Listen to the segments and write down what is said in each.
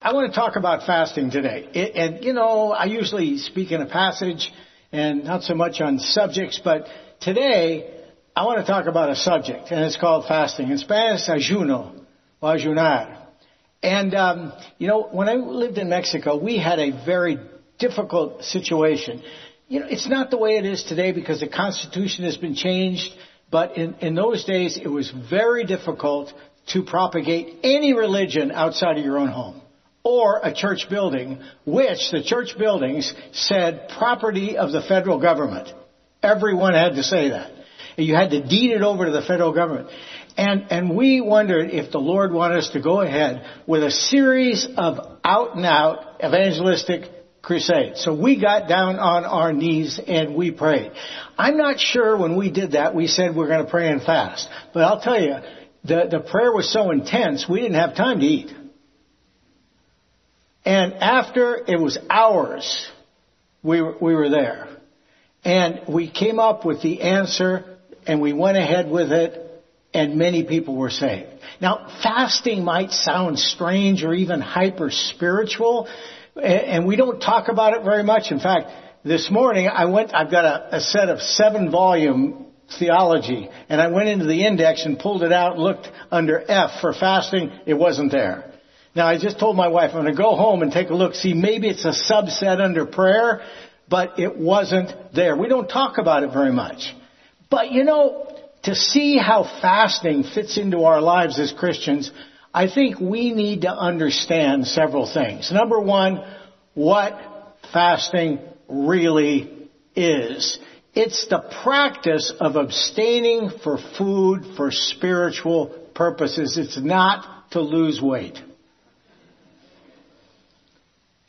I want to talk about fasting today. I usually speak in a passage and not so much on subjects, but today I want to talk about a subject, and it's called fasting. In Spanish, ayuno, or ayunar. And, when I lived in Mexico, we had a very difficult situation. You know, it's not the way it is today because the Constitution has been changed, but in those days it was very difficult to propagate any religion outside of your own home. Or a church building, which the church buildings said property of the federal government. Everyone had to say that. You had to deed it over to the federal government. And we wondered if the Lord wanted us to go ahead with a series of out-and-out evangelistic crusades. So we got down on our knees and we prayed. I'm not sure when we did that we said we're going to pray and fast. But I'll tell you, the prayer was so intense we didn't have time to eat. And after it was hours, we were there. And we came up with the answer, and we went ahead with it, and many people were saved. Now, fasting might sound strange or even hyper-spiritual, and we don't talk about it very much. In fact, this morning, I've got a set of 7-volume theology, and I went into the index and pulled it out, looked under F for fasting. It wasn't there. Now, I just told my wife, I'm going to go home and take a look. See, maybe it's a subset under prayer, but it wasn't there. We don't talk about it very much. But, to see how fasting fits into our lives as Christians, I think we need to understand several things. Number one, what fasting really is. It's the practice of abstaining for food for spiritual purposes. It's not to lose weight.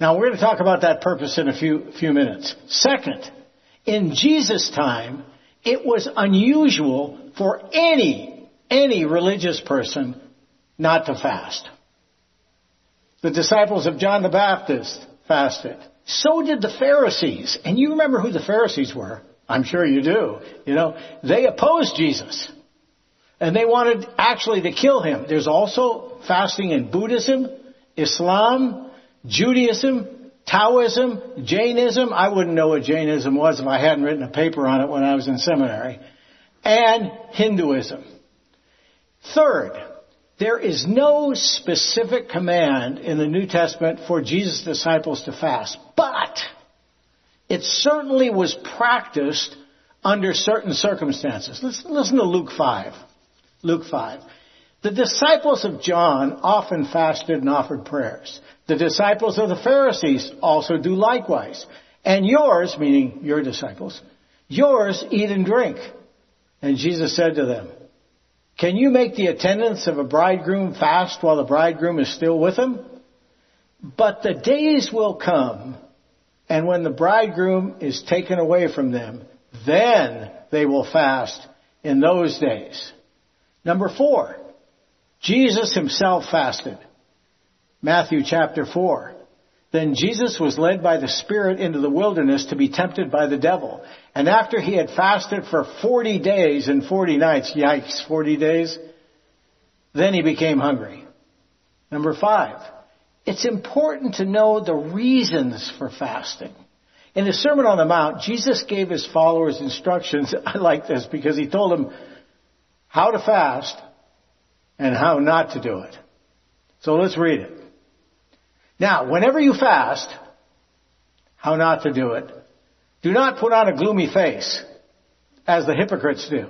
Now, we're going to talk about that purpose in a few minutes. Second, in Jesus' time, it was unusual for any religious person not to fast. The disciples of John the Baptist fasted. So did the Pharisees. And you remember who the Pharisees were. I'm sure you do. They opposed Jesus. And they wanted actually to kill him. There's also fasting in Buddhism, Islam, Judaism, Taoism, Jainism. I wouldn't know what Jainism was if I hadn't written a paper on it when I was in seminary. And Hinduism. Third, there is no specific command in the New Testament for Jesus' disciples to fast. But it certainly was practiced under certain circumstances. Listen to Luke 5. Luke 5. The disciples of John often fasted and offered prayers. The disciples of the Pharisees also do likewise. And yours, meaning your disciples, yours eat and drink. And Jesus said to them, can you make the attendants of a bridegroom fast while the bridegroom is still with him? But the days will come, and when the bridegroom is taken away from them, then they will fast in those days. Number 4. Jesus himself fasted. Matthew chapter 4. Then Jesus was led by the Spirit into the wilderness to be tempted by the devil. And after he had fasted for 40 days and 40 nights, yikes, 40 days, then he became hungry. Number 5. It's important to know the reasons for fasting. In the Sermon on the Mount, Jesus gave his followers instructions. I like this because he told them how to fast and how not to do it. So let's read it. Now, whenever you fast, how not to do it, do not put on a gloomy face, as the hypocrites do.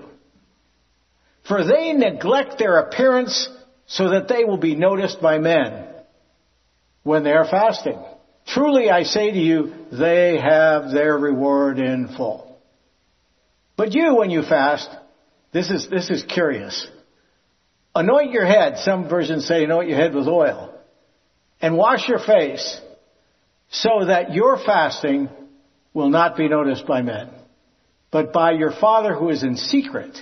For they neglect their appearance so that they will be noticed by men when they are fasting. Truly, I say to you, they have their reward in full. But you, when you fast, this is curious. Anoint your head. Some versions say anoint your head with oil. And wash your face so that your fasting will not be noticed by men, but by your Father who is in secret.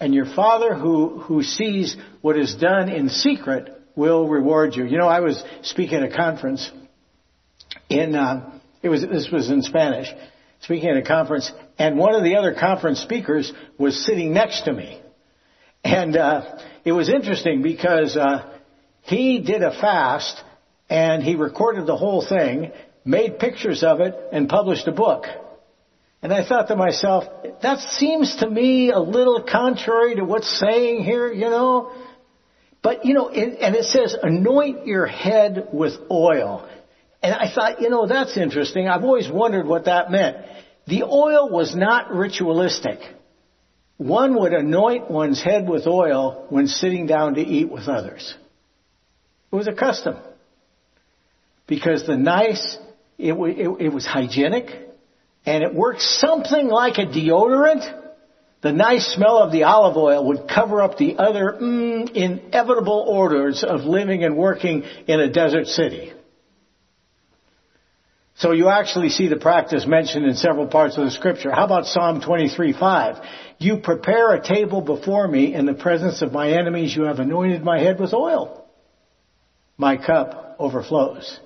And your Father who sees what is done in secret will reward you. I was speaking at a conference this was in Spanish, speaking at a conference. And one of the other conference speakers was sitting next to me. And it was interesting because he did a fast and he recorded the whole thing, made pictures of it, and published a book. And I thought to myself, that seems to me a little contrary to what's saying here, you know. But, you know, and it says, anoint your head with oil. And I thought, you know, that's interesting. I've always wondered what that meant. The oil was not ritualistic. One would anoint one's head with oil when sitting down to eat with others. It was a custom. Because it was hygienic, and it worked something like a deodorant. The nice smell of the olive oil would cover up the other inevitable odors of living and working in a desert city. So you actually see the practice mentioned in several parts of the scripture. How about Psalm 23:5? You prepare a table before me in the presence of my enemies. You have anointed my head with oil. My cup overflows.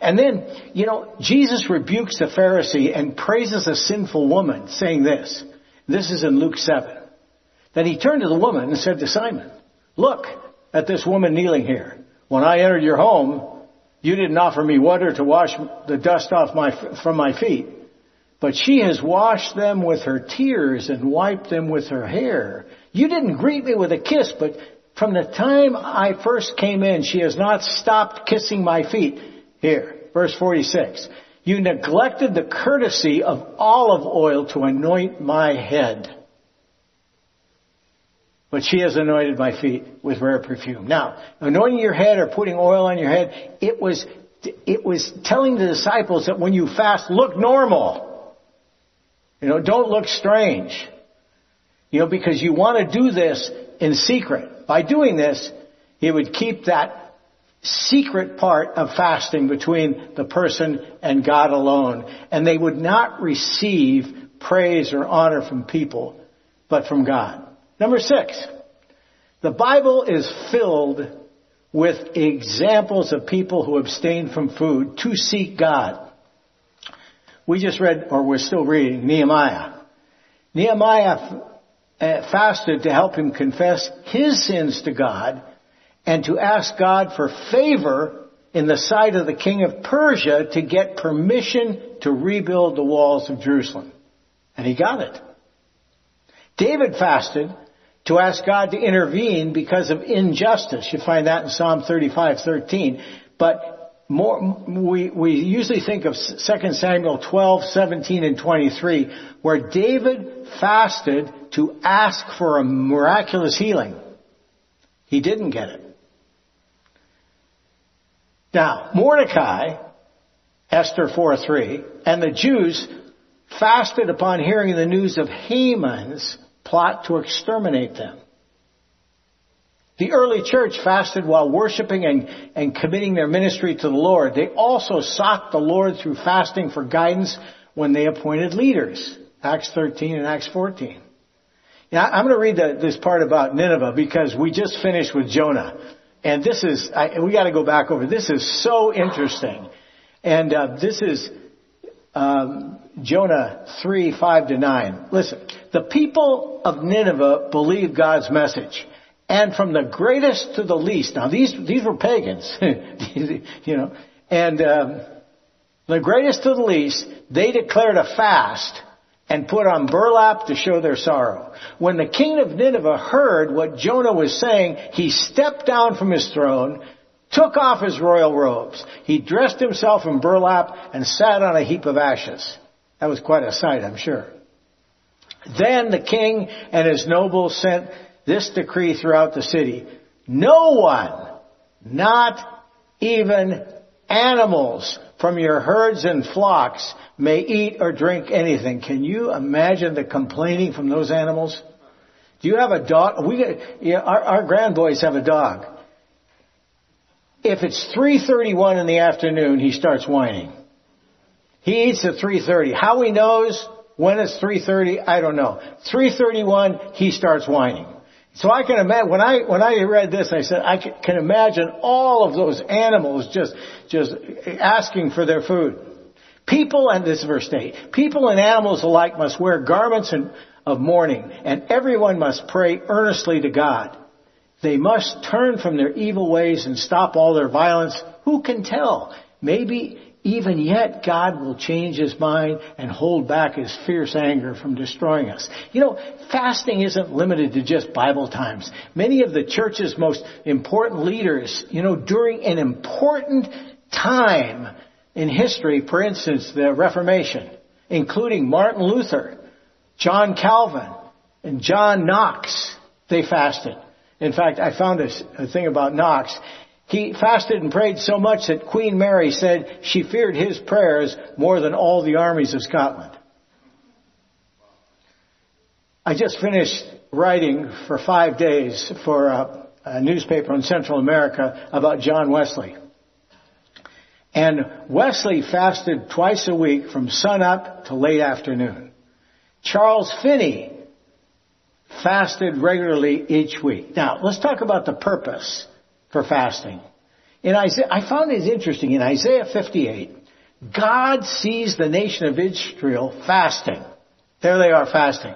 And then, you know, Jesus rebukes the Pharisee and praises a sinful woman, saying this. This is in Luke 7. Then he turned to the woman and said to Simon, look at this woman kneeling here. When I entered your home, you didn't offer me water to wash the dust off from my feet, but she has washed them with her tears and wiped them with her hair. You didn't greet me with a kiss, but from the time I first came in, she has not stopped kissing my feet. Here, verse 46. You neglected the courtesy of olive oil to anoint my head, but she has anointed my feet with rare perfume. Now, anointing your head or putting oil on your head, it was telling the disciples that when you fast, look normal. You know, don't look strange. You know, because you want to do this in secret. By doing this, it would keep that secret part of fasting between the person and God alone. And they would not receive praise or honor from people, but from God. Number 6, the Bible is filled with examples of people who abstain from food to seek God. We just read, or we're still reading, Nehemiah. Nehemiah fasted to help him confess his sins to God and to ask God for favor in the sight of the king of Persia to get permission to rebuild the walls of Jerusalem. And he got it. David fasted to ask God to intervene because of injustice. You find that in Psalm 35:13. But we usually think of 2 Samuel 12:17 and 23, where David fasted to ask for a miraculous healing. He didn't get it. Now, Mordecai, Esther 4:3, and the Jews fasted upon hearing the news of Haman's plot to exterminate them. The early church fasted while worshiping and committing their ministry to the Lord. They also sought the Lord through fasting for guidance when they appointed leaders. Acts 13 and Acts 14. Now, I'm going to read this part about Nineveh because we just finished with Jonah. And this is, we got to go back over. This is so interesting. And this is Jonah 3:5-9. Listen, the people of Nineveh believed God's message, and from the greatest to the least. Now, these were pagans, you know, and the greatest to the least, they declared a fast and put on burlap to show their sorrow. When the king of Nineveh heard what Jonah was saying, he stepped down from his throne, took off his royal robes. He dressed himself in burlap and sat on a heap of ashes. That was quite a sight, I'm sure. Then the king and his nobles sent this decree throughout the city. No one, not even animals from your herds and flocks, may eat or drink anything. Can you imagine the complaining from those animals? Do you have a dog? Our grandboys have a dog. If it's 3:31 in the afternoon, he starts whining. He eats at 3:30. How he knows when it's 3:30, I don't know. 3:31, he starts whining. So I can imagine, when I read this, I said, I can imagine all of those animals just asking for their food. People, and this is verse 8, people and animals alike must wear garments of mourning, and everyone must pray earnestly to God. They must turn from their evil ways and stop all their violence. Who can tell? Maybe even yet God will change his mind and hold back his fierce anger from destroying us. You know, fasting isn't limited to just Bible times. Many of the church's most important leaders, you know, during an important time in history, for instance, the Reformation, including Martin Luther, John Calvin, and John Knox, they fasted. In fact, I found a thing about Knox. He fasted and prayed so much that Queen Mary said she feared his prayers more than all the armies of Scotland. I just finished writing for 5 days for a newspaper in Central America about John Wesley. And Wesley fasted twice a week from sunup to late afternoon. Charles Finney fasted regularly each week. Now, let's talk about the purpose for fasting. In Isaiah, I found it interesting. In Isaiah 58, God sees the nation of Israel fasting. There they are fasting.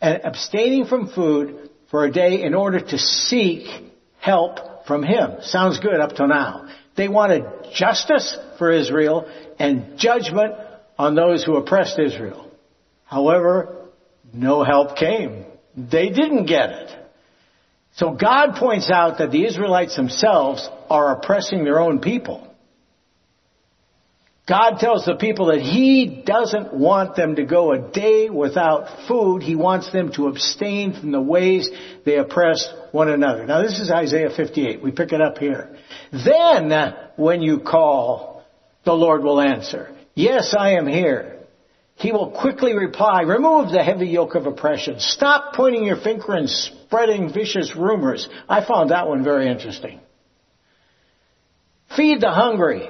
And abstaining from food for a day in order to seek help from him. Sounds good up till now. They wanted justice for Israel and judgment on those who oppressed Israel. However, no help came. They didn't get it. So God points out that the Israelites themselves are oppressing their own people. God tells the people that he doesn't want them to go a day without food. He wants them to abstain from the ways they oppress one another. Now, this is Isaiah 58. We pick it up here. Then when you call, the Lord will answer. Yes, I am here. He will quickly reply, remove the heavy yoke of oppression. Stop pointing your finger and spreading vicious rumors. I found that one very interesting. Feed the hungry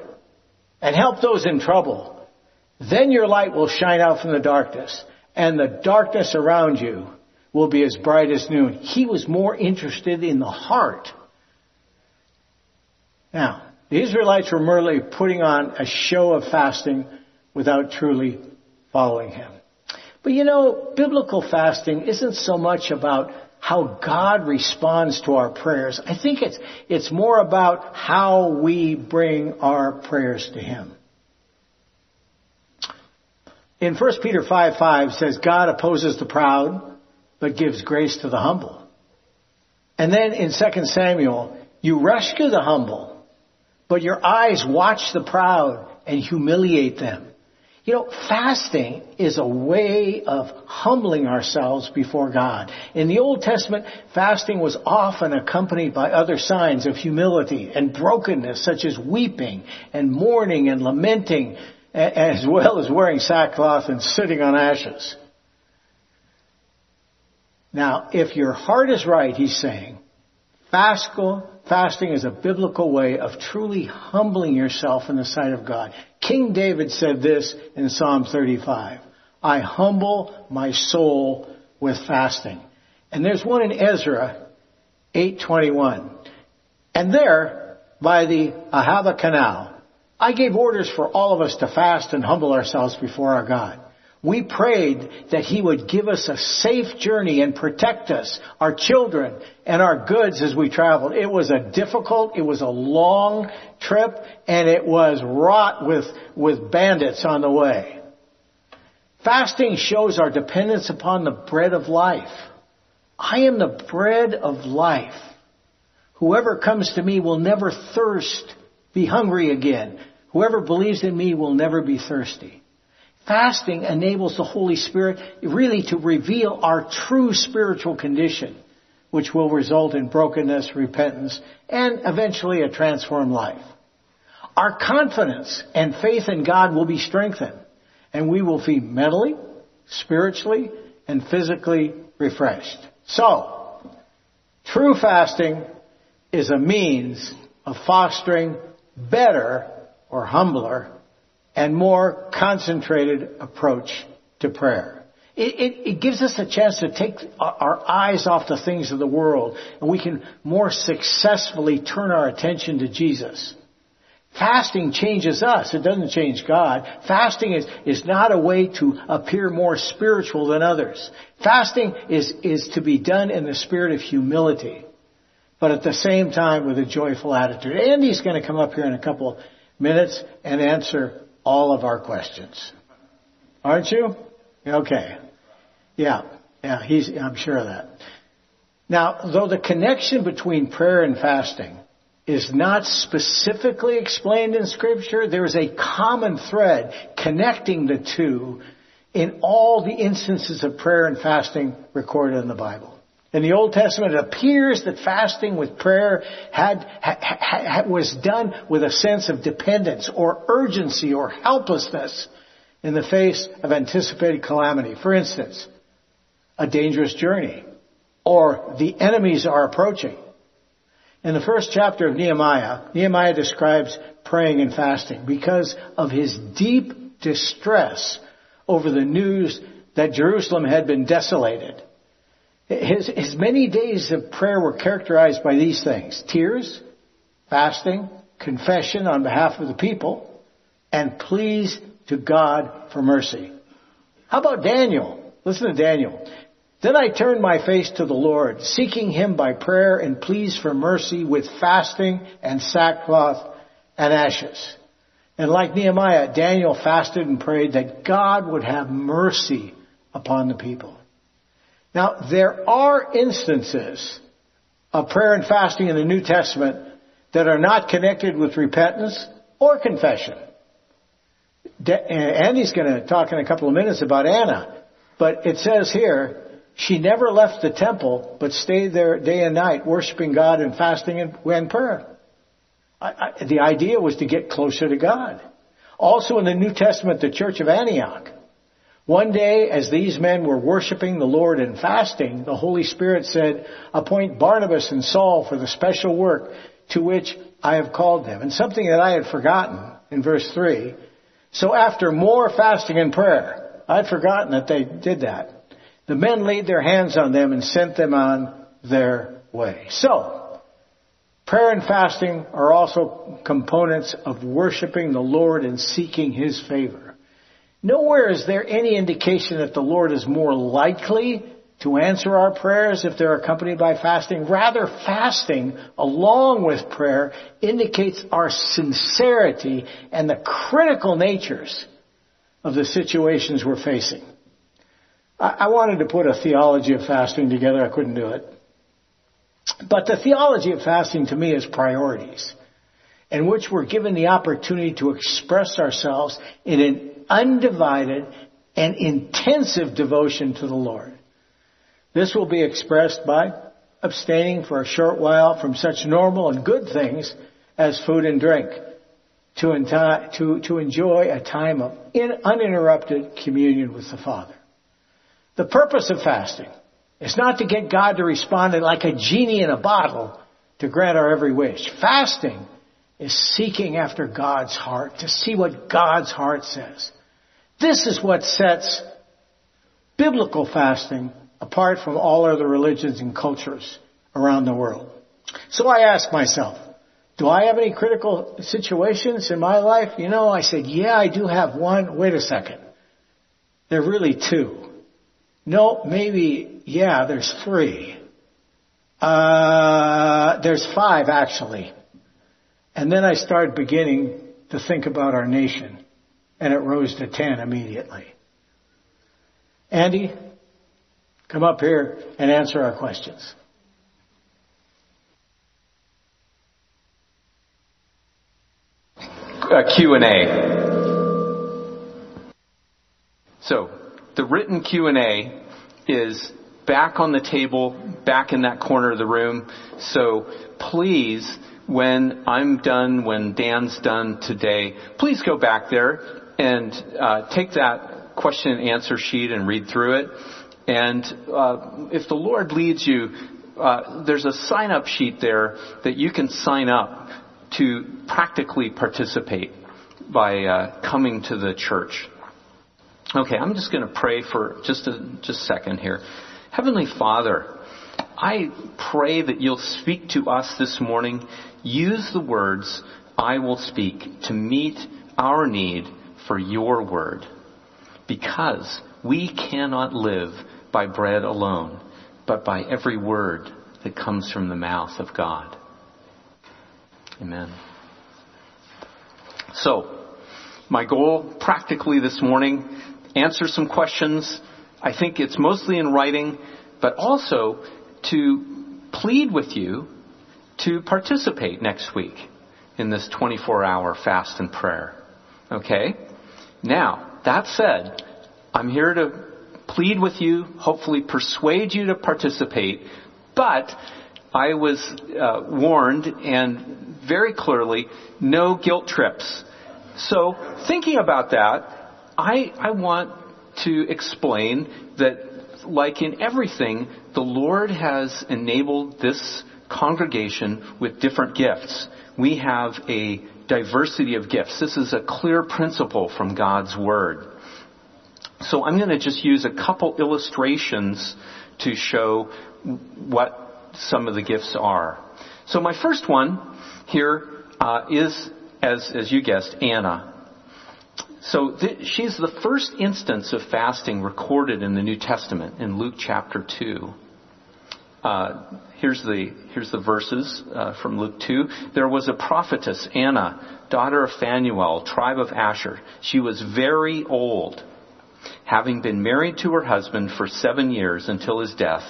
and help those in trouble. Then your light will shine out from the darkness, and the darkness around you will be as bright as noon. He was more interested in the heart. Now, the Israelites were merely putting on a show of fasting without truly following him. But you know, biblical fasting isn't so much about how God responds to our prayers. I think it's more about how we bring our prayers to him. In 1 Peter 5:5 says, God opposes the proud, but gives grace to the humble. And then in 2 Samuel, you rescue the humble, but your eyes watch the proud and humiliate them. You know, fasting is a way of humbling ourselves before God. In the Old Testament, fasting was often accompanied by other signs of humility and brokenness, such as weeping and mourning and lamenting, as well as wearing sackcloth and sitting on ashes. Now, if your heart is right, he's saying, fasting is a biblical way of truly humbling yourself in the sight of God. King David said this in Psalm 35, I humble my soul with fasting. And there's one in Ezra 8:21. And there, by the Ahava Canal, I gave orders for all of us to fast and humble ourselves before our God. We prayed that he would give us a safe journey and protect us, our children, and our goods as we traveled. It was a long trip, and it was wrought with bandits on the way. Fasting shows our dependence upon the bread of life. I am the bread of life. Whoever comes to me will never thirst, be hungry again. Whoever believes in me will never be thirsty. Fasting enables the Holy Spirit really to reveal our true spiritual condition, which will result in brokenness, repentance, and eventually a transformed life. Our confidence and faith in God will be strengthened, and we will be mentally, spiritually, and physically refreshed. So, true fasting is a means of fostering better or humbler and more concentrated approach to prayer. It gives us a chance to take our eyes off the things of the world, and we can more successfully turn our attention to Jesus. Fasting changes us. It doesn't change God. Fasting is not a way to appear more spiritual than others. Fasting is to be done in the spirit of humility. but at the same time with a joyful attitude. Andy's going to come up here in a couple minutes and answer all of our questions. Aren't you? Okay. Yeah, I'm sure of that. Now, though the connection between prayer and fasting is not specifically explained in Scripture, there is a common thread connecting the two in all the instances of prayer and fasting recorded in the Bible. In the Old Testament, it appears that fasting with prayer was done with a sense of dependence or urgency or helplessness in the face of anticipated calamity. For instance, a dangerous journey or the enemies are approaching. In the first chapter of Nehemiah, Nehemiah describes praying and fasting because of his deep distress over the news that Jerusalem had been desolated. His many days of prayer were characterized by these things: tears, fasting, confession on behalf of the people, and pleas to God for mercy. How about Daniel? Listen to Daniel. Then I turned my face to the Lord, seeking him by prayer and pleas for mercy with fasting and sackcloth and ashes. And like Nehemiah, Daniel fasted and prayed that God would have mercy upon the people. Now, there are instances of prayer and fasting in the New Testament that are not connected with repentance or confession. Andy's going to talk in a couple of minutes about Anna, but it says here, she never left the temple, but stayed there day and night, worshiping God and fasting and prayer. The idea was to get closer to God. Also in the New Testament, the Church of Antioch. One day, as these men were worshiping the Lord and fasting, the Holy Spirit said, "Appoint Barnabas and Saul for the special work to which I have called them." And something that I had forgotten in verse 3. So after more fasting and prayer, I'd forgotten that they did that. The men laid their hands on them and sent them on their way. So, prayer and fasting are also components of worshiping the Lord and seeking His favor. Nowhere is there any indication that the Lord is more likely to answer our prayers if they're accompanied by fasting. Rather, fasting along with prayer indicates our sincerity and the critical natures of the situations we're facing. I wanted to put a theology of fasting together. I couldn't do it. But the theology of fasting to me is priorities in which we're given the opportunity to express ourselves in an undivided and intensive devotion to the Lord. This will be expressed by abstaining for a short while from such normal and good things as food and drink to enjoy a time of uninterrupted communion with the Father. The purpose of fasting is not to get God to respond like a genie in a bottle to grant our every wish. Fasting is seeking after God's heart, to see what God's heart says. This is what sets biblical fasting apart from all other religions and cultures around the world. So I asked myself, do I have any critical situations in my life? I said, yeah, I do have one. Wait a second. There are really two. No, maybe, yeah, there's three. There's five, actually. And then I started beginning to think about our nation, and it rose to 10 immediately. Andy, come up here and answer our questions. Q&A. So, the written Q&A is back on the table, back in that corner of the room. So please, when I'm done, when Dan's done today, please go back there and take that question and answer sheet and read through it. And if the Lord leads you, there's a sign-up sheet there that you can sign up to practically participate by coming to the church. Okay, I'm just going to pray for just a second here. Heavenly Father, I pray that you'll speak to us this morning. Use the words I will speak to meet our need for your word, because we cannot live by bread alone, but by every word that comes from the mouth of God. Amen. So, my goal practically this morning, answer some questions. I think it's mostly in writing, but also to plead with you to participate next week in this 24-hour fast and prayer. Okay? Now, that said, I'm here to plead with you, hopefully persuade you to participate, but I was warned, and very clearly, no guilt trips. So, thinking about that, I want to explain that, like in everything, the Lord has enabled this congregation with different gifts. We have a diversity of gifts. This is a clear principle from God's Word. So I'm going to just use a couple illustrations to show what some of the gifts are. So my first one here is, as you guessed, Anna. So she's the first instance of fasting recorded in the New Testament in Luke chapter 2. Here's the verses from Luke 2. There was a prophetess, Anna, daughter of Phanuel, tribe of Asher. She was very old, having been married to her husband for 7 years until his death.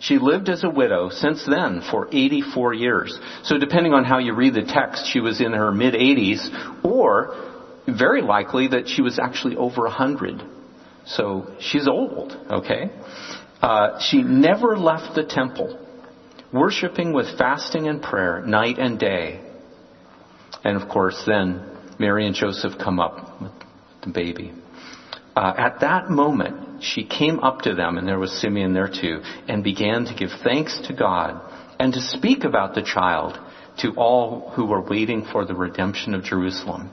She lived as a widow since then for 84 years. So depending on how you read the text, she was in her mid-80s, or very likely that she was actually over 100. So she's old, okay? She never left the temple, worshiping with fasting and prayer night and day. And of course, then Mary and Joseph come up with the baby. At that moment, she came up to them, and there was Simeon there too, and began to give thanks to God and to speak about the child to all who were waiting for the redemption of Jerusalem.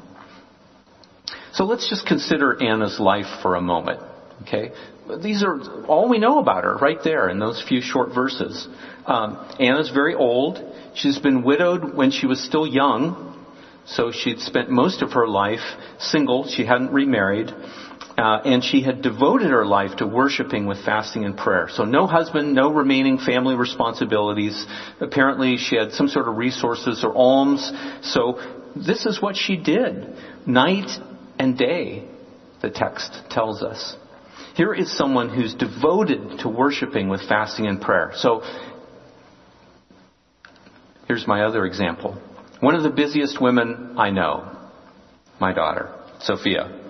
So let's just consider Anna's life for a moment. Okay, these are all we know about her right there in those few short verses. Anna's very old. She's been widowed when she was still young, so she'd spent most of her life single. She hadn't remarried. And she had devoted her life to worshiping with fasting and prayer. So no husband, no remaining family responsibilities. Apparently she had some sort of resources or alms. So this is what she did. Night and day, the text tells us. Here is someone who's devoted to worshiping with fasting and prayer. So here's my other example. One of the busiest women I know, my daughter, Sophia.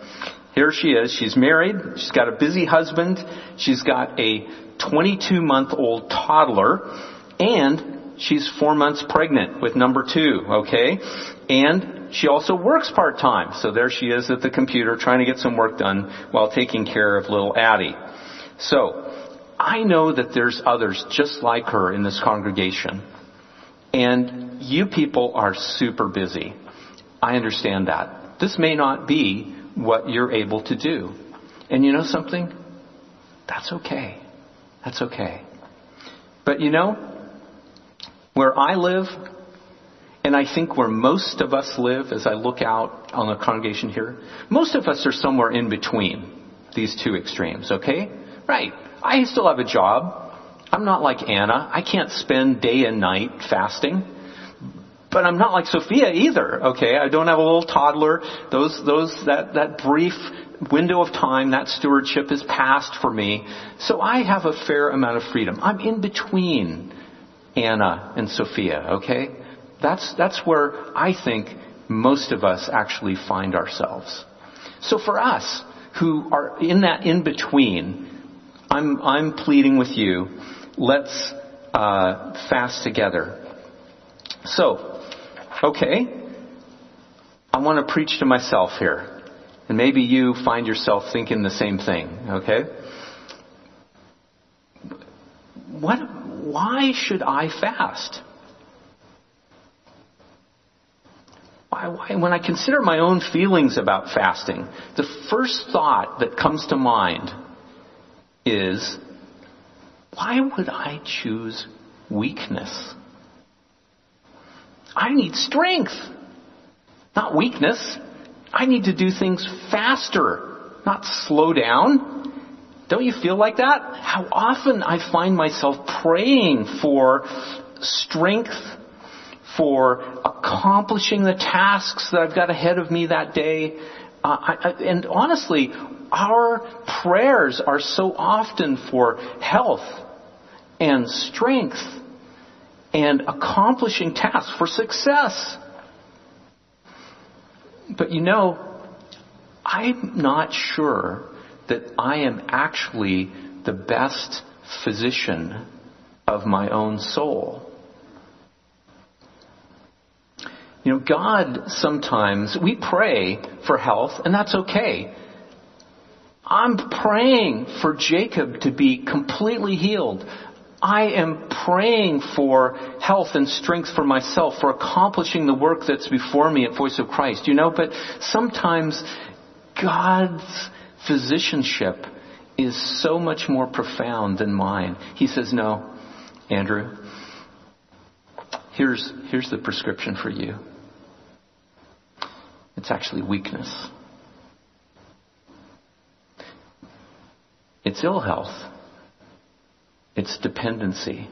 Here she is. She's married. She's got a busy husband. She's got a 22-month-old toddler. And she's 4 months pregnant with number 2, okay? And she also works part-time. So there she is at the computer trying to get some work done while taking care of little Addie. So I know that there's others just like her in this congregation. And you people are super busy. I understand that. This may not be what you're able to do. And you know something? That's okay. That's okay. But you know, where I live, and I think where most of us live as I look out on the congregation here, most of us are somewhere in between these two extremes, okay? Right. I still have a job. I'm not like Anna. I can't spend day and night fasting. But I'm not like Sophia either, okay? I don't have a little toddler. That brief window of time, that stewardship is past for me. So I have a fair amount of freedom. I'm in between Anna and Sophia, okay? That's where I think most of us actually find ourselves. So for us who are in that in-between, I'm pleading with you, let's fast together. So, okay, I want to preach to myself here. And maybe you find yourself thinking the same thing, okay? Why should I fast? Why, when I consider my own feelings about fasting, the first thought that comes to mind is, why would I choose weakness? I need strength, not weakness. I need to do things faster, not slow down. Don't you feel like that? How often I find myself praying for strength, for accomplishing the tasks that I've got ahead of me that day. And honestly, our prayers are so often for health and strength and accomplishing tasks, for success. But you know, I'm not sure that I am actually the best physician of my own soul. You know, God sometimes, we pray for health, and that's okay. I'm praying for Jacob to be completely healed. I am praying for health and strength for myself, for accomplishing the work that's before me at Voice of Christ. You know, but sometimes God's physicianship is so much more profound than mine. He says, no, Andrew, here's the prescription for you. It's actually weakness. It's ill health. It's dependency.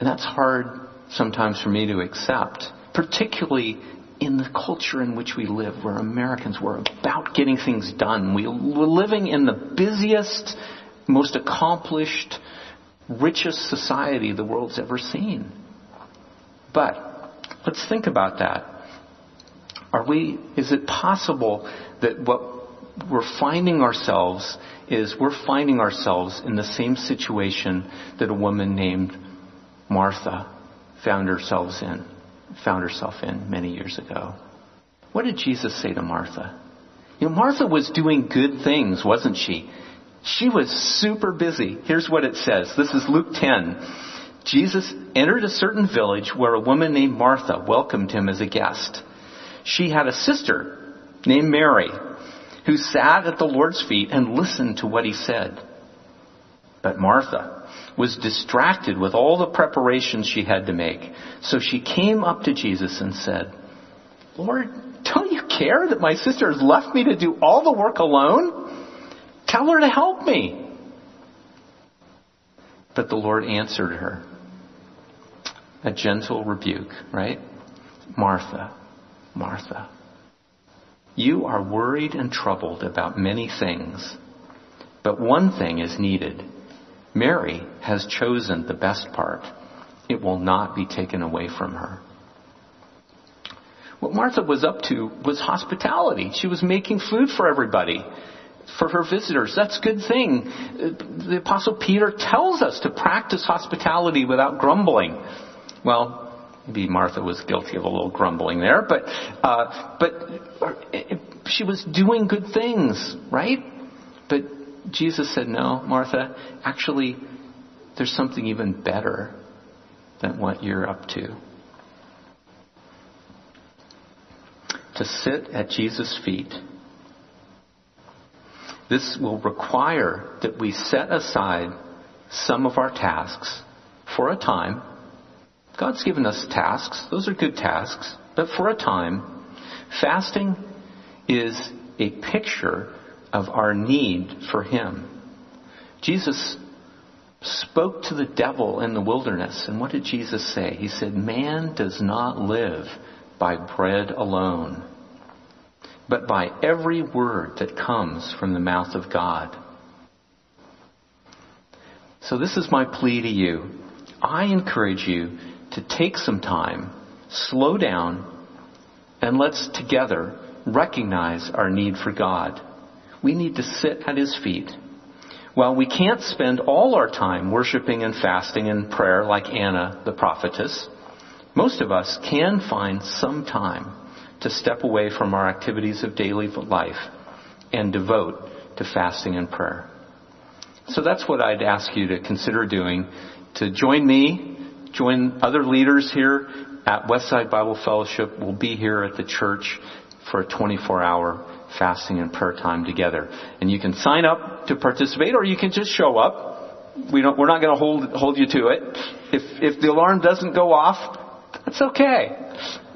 And that's hard sometimes for me to accept, particularly in the culture in which we live. We're Americans. We're about getting things done. We're living in the busiest, most accomplished, richest society the world's ever seen. But let's think about that. Is it possible that what we're finding ourselves in the same situation that a woman named Martha found herself in many years ago? What did Jesus say to Martha? You know, Martha was doing good things, wasn't she? She was super busy. Here's what it says. This is Luke 10. Jesus entered a certain village where a woman named Martha welcomed him as a guest. She had a sister named Mary who sat at the Lord's feet and listened to what he said. But Martha was distracted with all the preparations she had to make. So she came up to Jesus and said, "Lord, don't you care that my sister has left me to do all the work alone? Tell her to help me." But the Lord answered her. A gentle rebuke, right? "Martha, Martha, you are worried and troubled about many things, but one thing is needed. Mary has chosen the best part. It will not be taken away from her." What Martha was up to was hospitality. She was making food for everybody, for her visitors. That's a good thing. The Apostle Peter tells us to practice hospitality without grumbling. Well, maybe Martha was guilty of a little grumbling there, but she was doing good things, right? But Jesus said, "No, Martha, actually, there's something even better than what you're up to." To sit at Jesus' feet. This will require that we set aside some of our tasks for a time. God's given us tasks. Those are good tasks. But for a time, fasting is a picture of our need for Him. Jesus spoke to the devil in the wilderness. And what did Jesus say? He said, "Man does not live by bread alone, but by every word that comes from the mouth of God." So this is my plea to you. I encourage you to take some time, slow down, and let's together recognize our need for God. We need to sit at His feet. While we can't spend all our time worshiping and fasting and prayer like Anna the prophetess, most of us can find some time to step away from our activities of daily life and devote to fasting and prayer. So that's what I'd ask you to consider doing, to join me, join other leaders here at Westside Bible Fellowship. We'll be here at the church for a 24-hour fasting and prayer time together. And you can sign up to participate, or you can just show up. We're not going to hold you to it. If the alarm doesn't go off, that's okay.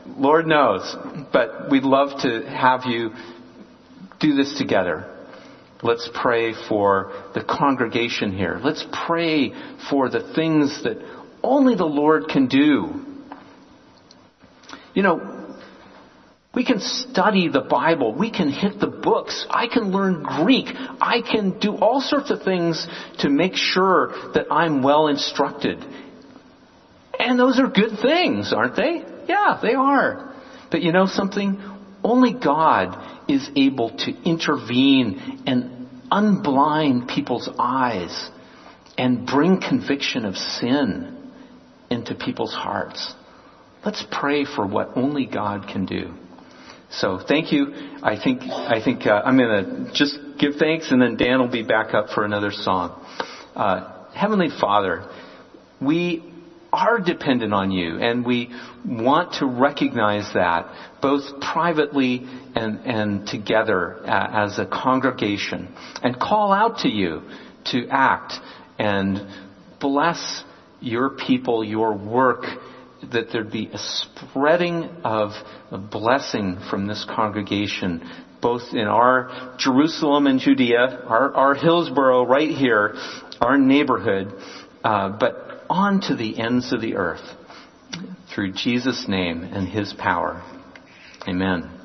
Lord knows. But we'd love to have you do this together. Let's pray for the congregation here. Let's pray for the things that only the Lord can do. You know, we can study the Bible. We can hit the books. I can learn Greek. I can do all sorts of things to make sure that I'm well instructed. And those are good things, aren't they? Yeah, they are. But you know something? Only God is able to intervene and unblind people's eyes and bring conviction of sin into people's hearts. Let's pray for what only God can do. So thank you. I think I'm going to just give thanks, and then Dan will be back up for another song. Heavenly Father, we are dependent on you, and we want to recognize that both privately and together as a congregation, and call out to you to act and bless your people, your work, that there'd be a spreading of a blessing from this congregation, both in our Jerusalem and Judea, our Hillsboro right here, our neighborhood, but on to the ends of the earth, through Jesus' name and his power. Amen.